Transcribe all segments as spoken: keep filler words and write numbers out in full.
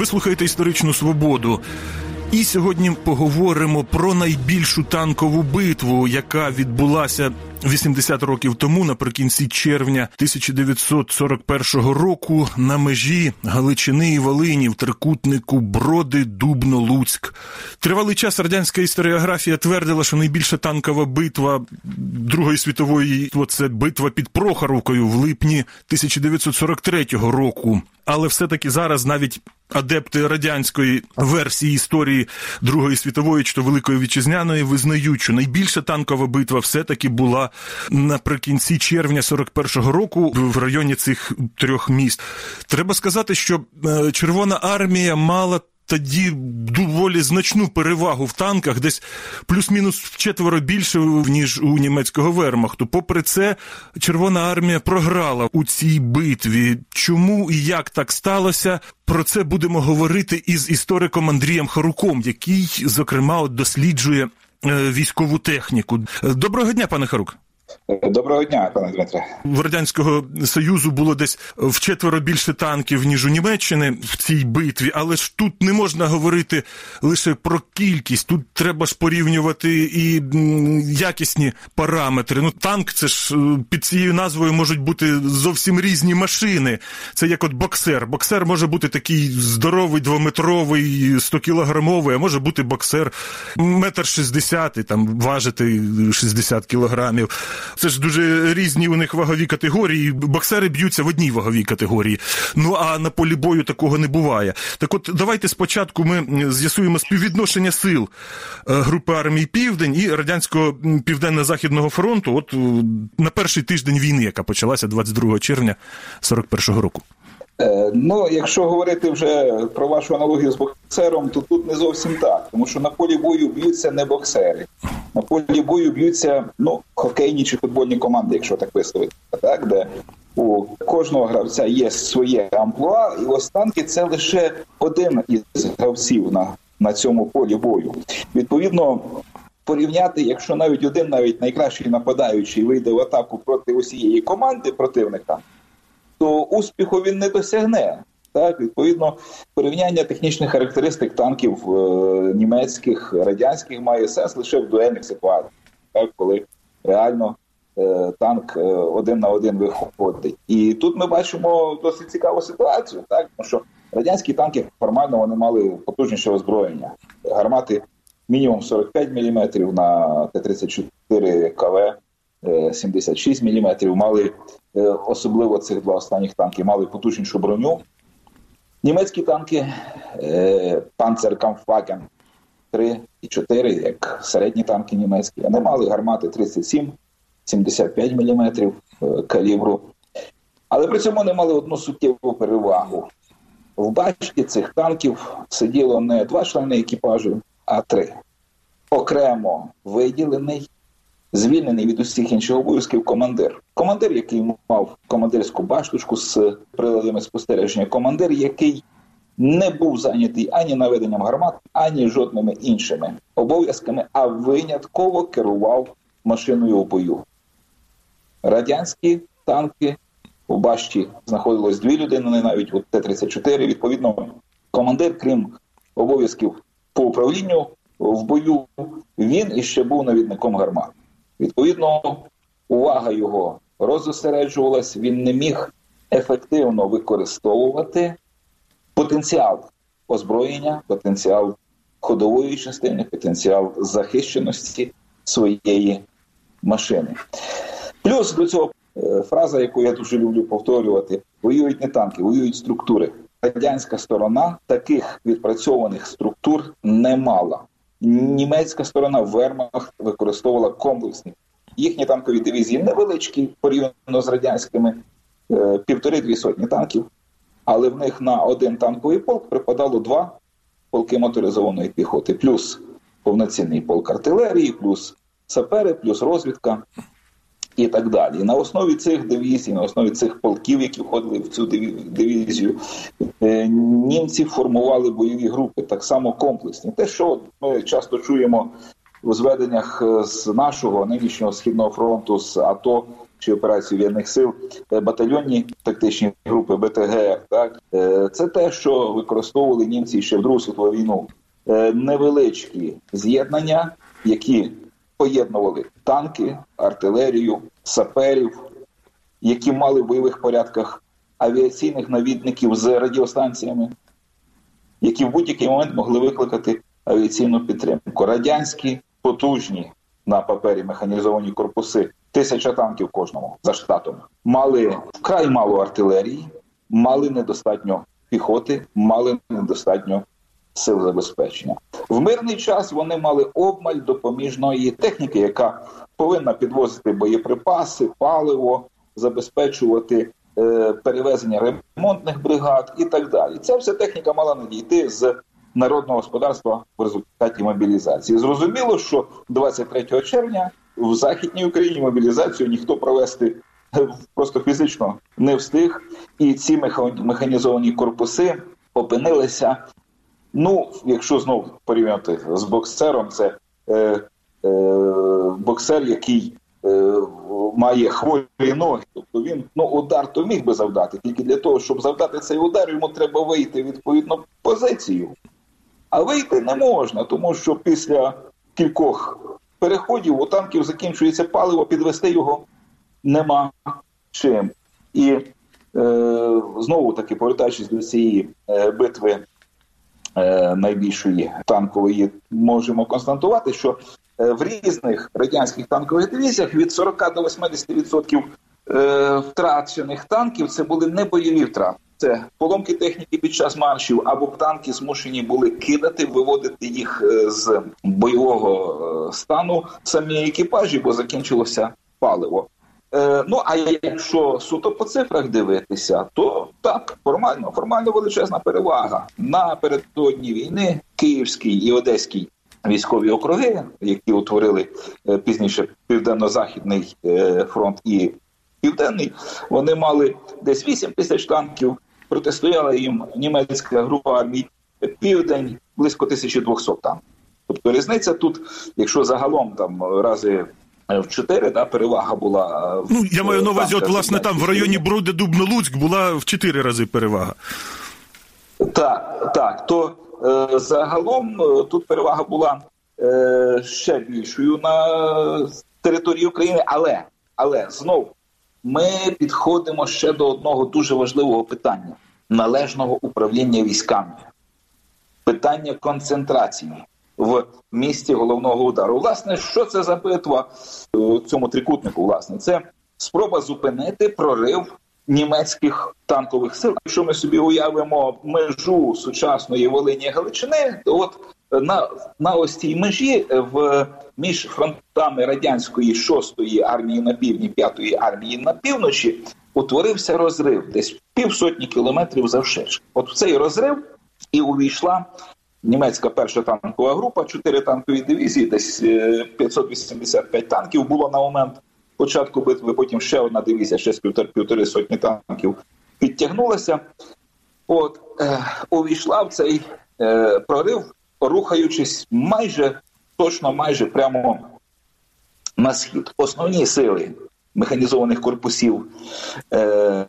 Ви слухаєте «Історичну свободу». І сьогодні поговоримо про найбільшу танкову битву, яка відбулася вісімдесят років тому, наприкінці червня тисяча дев'ятсот сорок першого року, на межі Галичини і Волині в трикутнику Броди, Дубно, Луцьк. Тривалий час радянська історіографія твердила, що найбільша танкова битва Другої світової – це битва під Прохоровкою в липні тисяча дев'ятсот сорок третього року. Але все-таки зараз навіть адепти радянської версії історії Другої світової чи то Великої Вітчизняної визнають, що найбільша танкова битва все-таки була наприкінці червня сорок першого року в районі цих трьох міст. Треба сказати, що Червона армія мала тоді доволі значну перевагу в танках, десь плюс-мінус вчетверо більше, ніж у німецького вермахту. Попри це, Червона армія програла у цій битві. Чому і як так сталося? Про це будемо говорити із істориком Андрієм Харуком, який, зокрема, досліджує військову техніку. Доброго дня, пане Харук. Доброго дня, пане Дмитре. В Радянського Союзу було десь вчетверо більше танків, ніж у Німеччини в цій битві, але ж тут не можна говорити лише про кількість, тут треба ж порівнювати і якісні параметри. Ну, танк, це ж під цією назвою можуть бути зовсім різні машини. Це як от боксер. Боксер може бути такий здоровий, двометровий, сто кілограмовий, а може бути боксер метр шістдесятий, там важити шістдесят кілограмів. Це ж дуже різні у них вагові категорії. Боксери б'ються в одній ваговій категорії. Ну, а на полі бою такого не буває. Так от, давайте спочатку ми з'ясуємо співвідношення сил групи армій «Південь» і Радянського Південно-Західного фронту от на перший тиждень війни, яка почалася двадцять другого червня сорок першого року. Ну, якщо говорити вже про вашу аналогію з боксером, то тут не зовсім так. Тому що на полі бою б'ються не боксери. На полі бою б'ються, ну, хокейні чи футбольні команди, якщо так висловити, так, де у кожного гравця є своє амплуа, і ось танки – це лише один із гравців на, на цьому полі бою. Відповідно, порівняти, якщо навіть один, навіть найкращий нападаючий вийде в атаку проти усієї команди противника, то успіху він не досягне. Так, відповідно, порівняння технічних характеристик танків е- німецьких, радянських має сенс лише в дуельних ситуаціях, так, коли реально е- танк е- один на один виходить. І тут ми бачимо досить цікаву ситуацію, так, тому що радянські танки формально вони мали потужніше озброєння. Гармати мінімум сорок п'ять міліметрів на Т тридцять чотири КВ, сімдесят шість міліметрів, мали, особливо цих два останніх танки, мали потужнішу броню. Німецькі танки Panzerkampfwagen три і чотири, як середні танки німецькі, вони мали гармати тридцять сім - сімдесят п'ять міліметрів калібру, але при цьому не мали одну суттєву перевагу. В бачці цих танків сиділо не два члени екіпажу, а три. Окремо виділений, звільнений від усіх інших обов'язків командир. Командир, який мав командирську башточку з приладами спостереження. Командир, який не був зайнятий ані наведенням гармат, ані жодними іншими обов'язками, а винятково керував машиною у бою. Радянські танки, у башті знаходилось дві людини, навіть у Т тридцять чотири. Відповідно, командир, крім обов'язків по управлінню в бою, він іще був навідником гармат. Відповідно, увага його розосереджувалась, він не міг ефективно використовувати потенціал озброєння, потенціал ходової частини, потенціал захищеності своєї машини. Плюс до цього фраза, яку я дуже люблю повторювати, воюють не танки, воюють структури. Радянська сторона таких відпрацьованих структур не мала. Німецька сторона вермахт використовувала комплексні. Їхні танкові дивізії невеличкі, порівняно з радянськими, півтори-дві сотні танків, але в них на один танковий полк припадало два полки моторизованої піхоти, плюс повноцінний полк артилерії, плюс сапери, плюс розвідка і так далі. На основі цих дивізій, на основі цих полків, які входили в цю дивізію, німці формували бойові групи, так само комплексні. Те, що ми часто чуємо у зведеннях з нашого нинішнього Східного фронту, з АТО, чи операцій військових сил, батальйонні тактичні групи, Б Т Г. Так? Це те, що використовували німці ще в Другу світову війну. Невеличкі з'єднання, які поєднували танки, артилерію, саперів, які мали в бойових порядках авіаційних навідників з радіостанціями, які в будь-який момент могли викликати авіаційну підтримку. Радянські потужні на папері механізовані корпуси, тисяча танків кожному за штатом, мали вкрай мало артилерії, мали недостатньо піхоти, мали недостатньо сил забезпечення. В мирний час вони мали обмаль допоміжної техніки, яка повинна підвозити боєприпаси, паливо, забезпечувати е, перевезення ремонтних бригад і так далі. Ця вся техніка мала надійти з народного господарства в результаті мобілізації. Зрозуміло, що двадцять третього червня в Західній Україні мобілізацію ніхто провести просто фізично не встиг, і ці механізовані корпуси опинилися, ну, якщо знову порівняти з боксером, це е, е, боксер, який е, має хворі ноги, тобто він, ну, удар то міг би завдати, тільки для того, щоб завдати цей удар, йому треба вийти відповідно позицію. А вийти не можна, тому що після кількох переходів у танків закінчується паливо, підвести його нема чим. І е, знову-таки, повертаючись до цієї е, битви е, найбільшої танкової, можемо констатувати, що в різних радянських танкових дивізіях від сорок до восьмидесяти відсотків втрачених танків це були не бойові втрати. Це поломки техніки під час маршів, або танки змушені були кидати, виводити їх з бойового стану самі екіпажі, бо закінчилося паливо. Ну, а якщо суто по цифрах дивитися, то так, формально, формально величезна перевага. Напередодні війни Київський і Одеський військові округи, які утворили пізніше Південно-Західний фронт і Південний, вони мали десь вісім тисяч танків, протистояла їм німецька група армій Південь близько тисячі двохсот танків. Тобто різниця тут, якщо загалом там рази в чотири, да, перевага була... Ну, я маю на увазі, от власне там в районі Броди, Дубно, Луцьк була в чотири рази перевага. Так, так, то загалом тут перевага була е, ще більшою на території України, але, але знов ми підходимо ще до одного дуже важливого питання – належного управління військами. Питання концентрації в місці головного удару. Власне, що це за битва у цьому трикутнику? Власне, це спроба зупинити прорив німецьких танкових сил. Якщо ми собі уявимо межу сучасної Волині і Галичини, то от на, на ось цій межі в, між фронтами радянської шостої армії на півдні, п'ятої армії на півночі утворився розрив десь півсотні кілометрів завширшки. От в цей розрив і увійшла німецька перша танкова група, чотири танкові дивізії, десь п'ятсот вісімдесят п'ять танків було на момент початку битви, потім ще одна дивізія, ще з півтори, півтори сотні танків підтягнулася. От, е, увійшла в цей е, прорив, рухаючись майже, точно майже прямо на схід. Основні сили механізованих корпусів е,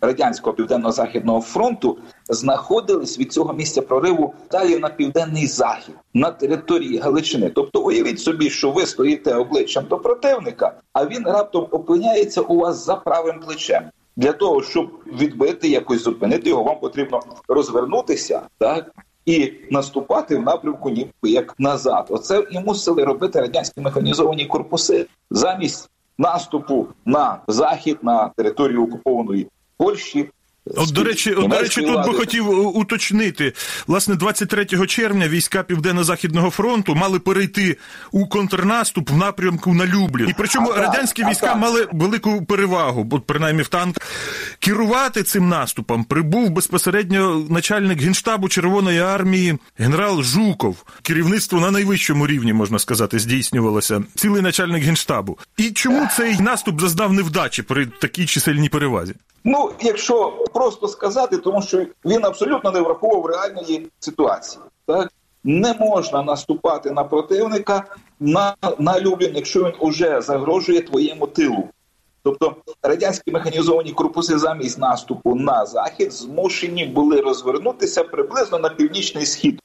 Радянського Південно-Західного фронту знаходились від цього місця прориву далі на південний захід, на території Галичини. Тобто уявіть собі, що ви стоїте обличчям до противника, а він раптом опиняється у вас за правим плечем. Для того, щоб відбити, якось зупинити його, вам потрібно розвернутися, так, і наступати в напрямку ніби як назад. Оце і мусили робити радянські механізовані корпуси. Замість наступу на захід, на територію окупованої Польщі. От, до речі, от, до речі, тут би хотів уточнити. Власне, двадцять третього червня війська Південно-Західного фронту мали перейти у контрнаступ в напрямку на Люблін. І причому а радянські а війська а мали велику перевагу, бо принаймні в танк. Керувати цим наступом прибув безпосередньо начальник Генштабу Червоної армії генерал Жуков. Керівництво на найвищому рівні, можна сказати, здійснювалося. Цілий начальник Генштабу. І чому цей наступ зазнав невдачі при такій чисельній перевазі? Ну, якщо просто сказати, тому що він абсолютно не враховував реальної ситуації. Так? Не можна наступати на противника на, на Люблін, якщо він уже загрожує твоєму тилу. Тобто радянські механізовані корпуси замість наступу на захід змушені були розвернутися приблизно на північний схід.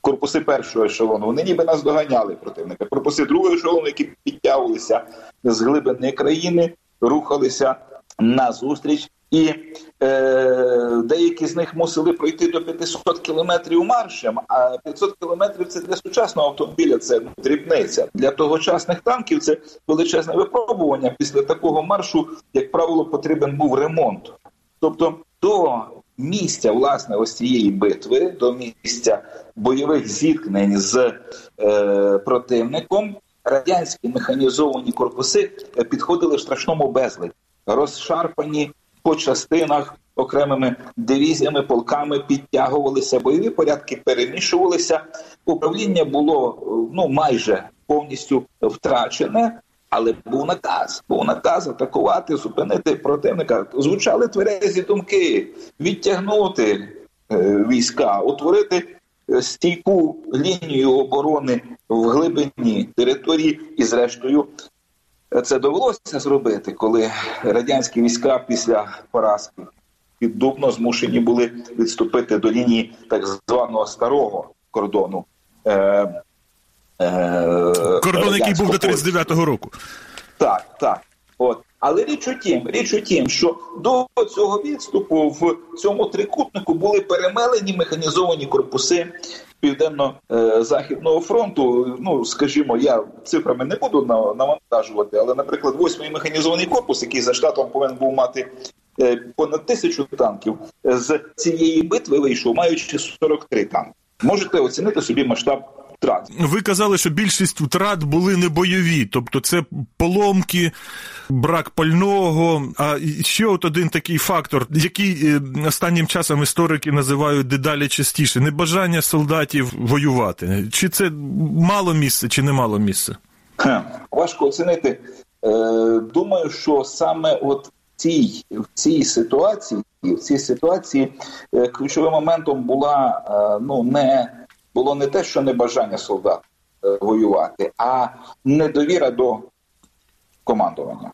Корпуси першого ешелону, вони ніби нас доганяли противника. Корпуси другого ешелону, які підтягувалися з глибини країни, рухалися назустріч. І е, деякі з них мусили пройти до п'ятсот кілометрів маршем, а п'ятсот кілометрів – це для сучасного автомобіля, це дрібниця. Для тогочасних танків це величезне випробування. Після такого маршу, як правило, потрібен був ремонт. Тобто до місця, власне, ось цієї битви, до місця бойових зіткнень з е, противником, радянські механізовані корпуси підходили в страшному безладі, розшарпані по частинах, окремими дивізіями, полками, підтягувалися, бойові порядки перемішувалися. Управління було ну, майже повністю втрачене, але був наказ. Був наказ атакувати, зупинити противника. Звучали тверезі думки, відтягнути е, війська, утворити стійку лінію оборони в глибині території і, зрештою, це довелося зробити, коли радянські війська після поразки під Дубно змушені були відступити до лінії так званого старого кордону. Е- е- Кордон, який був до тридцять дев'ятого року. Так, так. От. Але річ у тім, річ у тім, що до цього відступу в цьому трикутнику були перемелені механізовані корпуси Південно-Західного фронту. Ну, скажімо, я цифрами не буду навантажувати, але, наприклад, восьмий механізований корпус, який за штатом повинен був мати понад тисячу танків, з цієї битви вийшов, маючи сорок три танки. Можете оцінити собі масштаб втрат. Ви казали, що більшість втрат були не бойові, тобто це поломки, брак пального. А ще от один такий фактор, який останнім часом історики називають дедалі частіше – небажання солдатів воювати. Чи це мало місце, чи не мало місце? Ха, важко оцінити. Думаю, що саме от цій, в цій ситуації, в цій ситуації ключовим моментом була ну не було не те, що небажання солдат воювати, а недовіра до командування.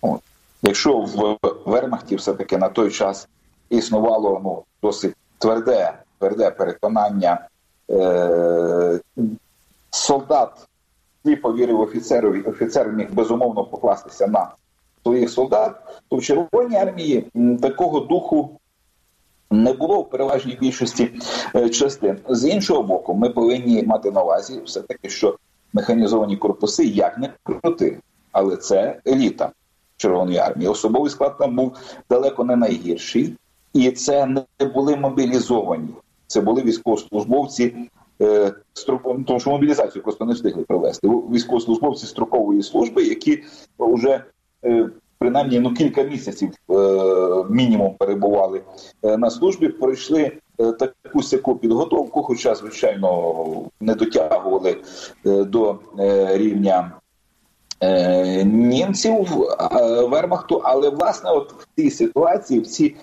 От. Якщо в вермахті все-таки на той час існувало ну, досить тверде, тверде переконання, е- солдат і повірив офіцеру, і офіцер міг безумовно покластися на своїх солдат, то в Червоній армії такого духу не було в переважній більшості частин. З іншого боку, ми повинні мати на увазі все-таки, що механізовані корпуси як не крути, але це еліта Червоної армії. Особовий склад там був далеко не найгірший, і це не були мобілізовані. Це були військовослужбовці, е, строк... тому що мобілізацію просто не встигли провести. Військовослужбовці строкової служби, які вже е, принаймні ну, кілька місяців е, мінімум перебували е, на службі, пройшли е, таку-сяку підготовку, хоча, звичайно, не дотягували е, до е, рівня е, німців е, вермахту. Але, власне, от в цій ситуації, в ці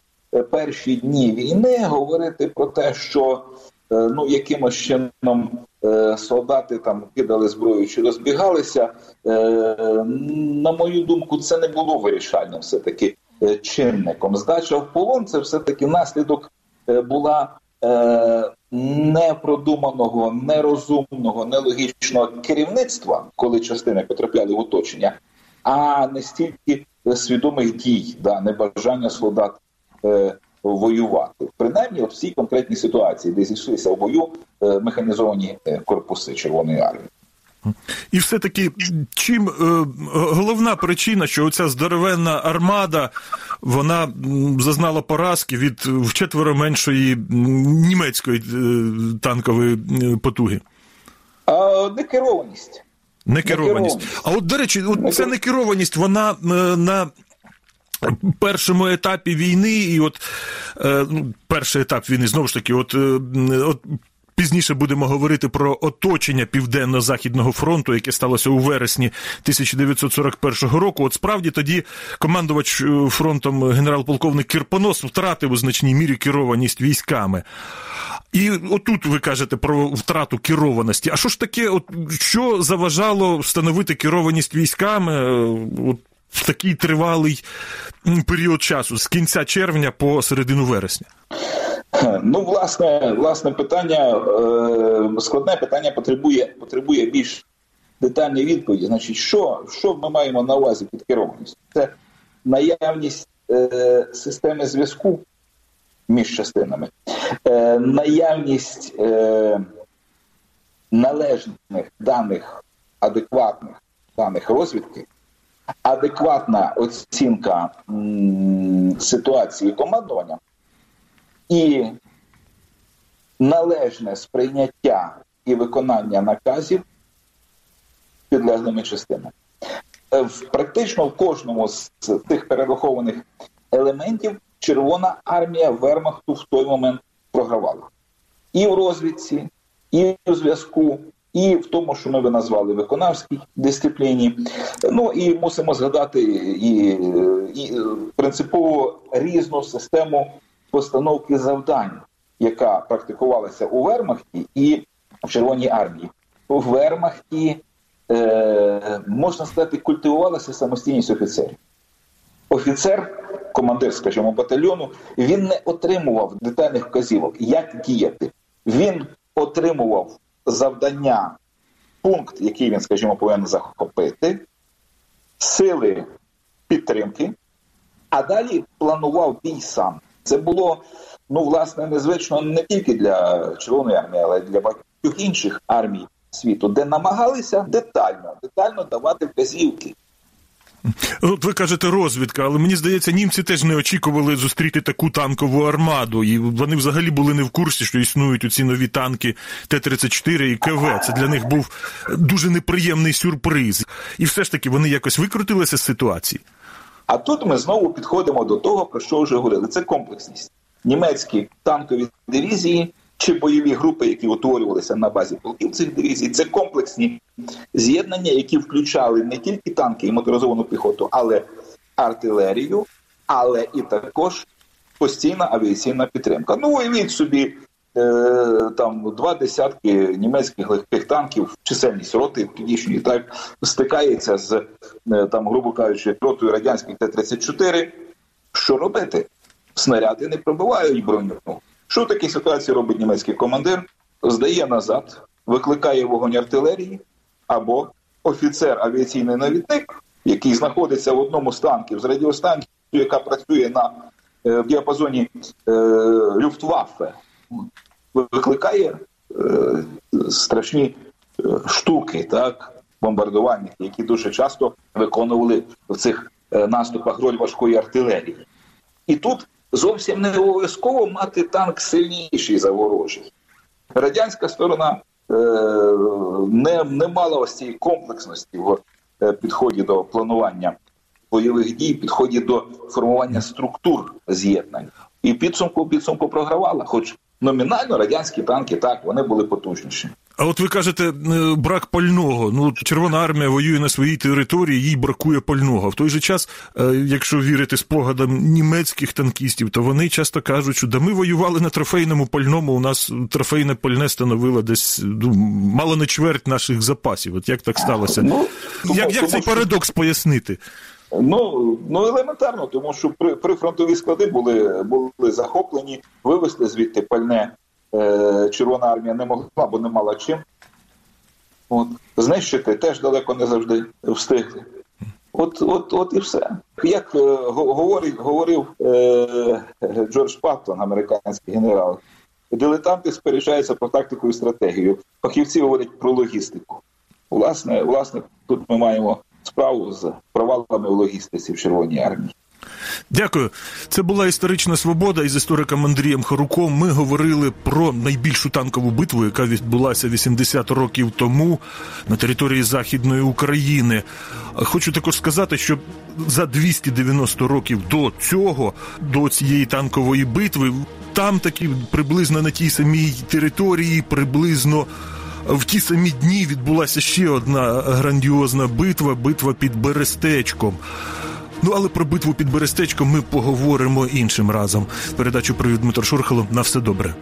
перші дні війни говорити про те, що е, ну, якимось чином е, солдати там кидали зброю чи розбігалися, на мою думку, це не було вирішальним все-таки чинником. Здача в полон – це все-таки наслідок була непродуманого, нерозумного, нелогічного керівництва, коли частини потрапляли в оточення, а не стільки свідомих дій, да, небажання солдат воювати. Принаймні, в цій конкретній ситуації, де зійшлися в бою механізовані корпуси Червоної армії. І все-таки, чим е, головна причина, що оця здоровенна армада, вона зазнала поразки від вчетверо меншої німецької е, танкової потуги? А, некерованість. Некерованість. Некерованість. А от, до речі, от ця некерованість, вона е, на першому етапі війни, і от е, перший етап війни, знову ж таки, от, е, от пізніше будемо говорити про оточення Південно-Західного фронту, яке сталося у вересні тисяча дев'ятсот сорок першого року. От справді тоді командувач фронтом генерал-полковник Кирпонос втратив у значній мірі керованість військами. І отут ви кажете про втрату керованості. А що ж таке, от, що заважало встановити керованість військами? От, в такий тривалий період часу, з кінця червня по середину вересня? Ну, власне, власне питання, складне питання потребує, потребує більш детальної відповіді. Значить, що, що ми маємо на увазі під керованістю? Це наявність е, системи зв'язку між частинами, е, наявність е, належних даних, адекватних даних розвідки, адекватна оцінка м, ситуації командування і належне сприйняття і виконання наказів підлеглими частинами. Практично в кожному з тих перерахованих елементів Червона армія вермахту в той момент програвала. І в розвідці, і в зв'язку, і в тому, що ми би назвали виконавській дисципліні. Ну і мусимо згадати і, і принципово різну систему постановки завдань, яка практикувалася у вермахті і в Червоній армії. У вермахті, Е, можна сказати, культивувалася самостійність офіцерів. Офіцер, командир, скажімо, батальйону, він не отримував детальних вказівок, як діяти. Він отримував завдання, пункт, який він, скажімо, повинен захопити, сили підтримки, а далі планував бій сам. Це було, ну, власне, незвично не тільки для Червоної армії, але й для багатьох інших армій світу, де намагалися детально, детально давати вказівки. От ви кажете розвідка, але мені здається, німці теж не очікували зустріти таку танкову армаду, і вони взагалі були не в курсі, що існують оці нові танки Т тридцять чотири і К В. Це для них був дуже неприємний сюрприз. І все ж таки вони якось викрутилися з ситуації. А тут ми знову підходимо до того, про що вже говорили. Це комплексність. Німецькі танкові дивізії чи бойові групи, які утворювалися на базі полків цих дивізій, це комплексні з'єднання, які включали не тільки танки і моторизовану піхоту, але артилерію, але і також постійна авіаційна підтримка. Ну, уявіть собі, е, там, два десятки німецьких легких танків, чисельність роти тодішньої, так, стикається з, е, там, грубо кажучи, ротою радянських Т тридцять чотири. Що робити? Снаряди не пробивають броню. Що в такій ситуації робить німецький командир? Здає назад, викликає вогонь артилерії, або офіцер, авіаційний навідник, який знаходиться в одному з танків, з радіостанцією, яка працює на, в діапазоні е, Люфтваффе, викликає е, страшні е, штуки, так, бомбардувальники, які дуже часто виконували в цих е, наступах роль важкої артилерії. І тут зовсім не обов'язково мати танк сильніший за ворожий. Радянська сторона е- не, не мала ось цієї комплексності в е- підході до планування бойових дій, підході до формування структур з'єднань. І підсумку підсумку програвала, хоч номінально радянські танки, так, вони були потужніші. А от ви кажете, брак пального. Ну, Червона армія воює на своїй території, їй бракує пального. В той же час, якщо вірити спогадам німецьких танкістів, то вони часто кажуть, що да ми воювали на трофейному пальному, у нас трофейне пальне становило десь ну, мало не чверть наших запасів. От як так сталося? Ну, тому, як як тому, цей парадокс що... пояснити? Ну, ну елементарно, тому що при, прифронтові склади були, були захоплені, вивезли звідти пальне. Червона армія не могла, бо не мала чим. От. Знищити теж далеко не завжди встигли. От, от, от і все. Як е, говорить, говорив е, Джордж Паттон, американський генерал, дилетанти сперечаються про тактику і стратегію. Фахівці говорять про логістику. Власне, власне, тут ми маємо справу з провалами в логістиці в Червоній армії. Дякую. Це була «Історична свобода». Із істориком Андрієм Харуком ми говорили про найбільшу танкову битву, яка відбулася вісімдесят років тому на території Західної України. Хочу також сказати, що за двісті дев'яносто років до цього, до цієї танкової битви, там таки приблизно на тій самій території, приблизно в ті самі дні відбулася ще одна грандіозна битва, битва під Берестечком. Ну, але про битву під Берестечком ми поговоримо іншим разом. Передачу провів Дмитро Шурхало. На все добре.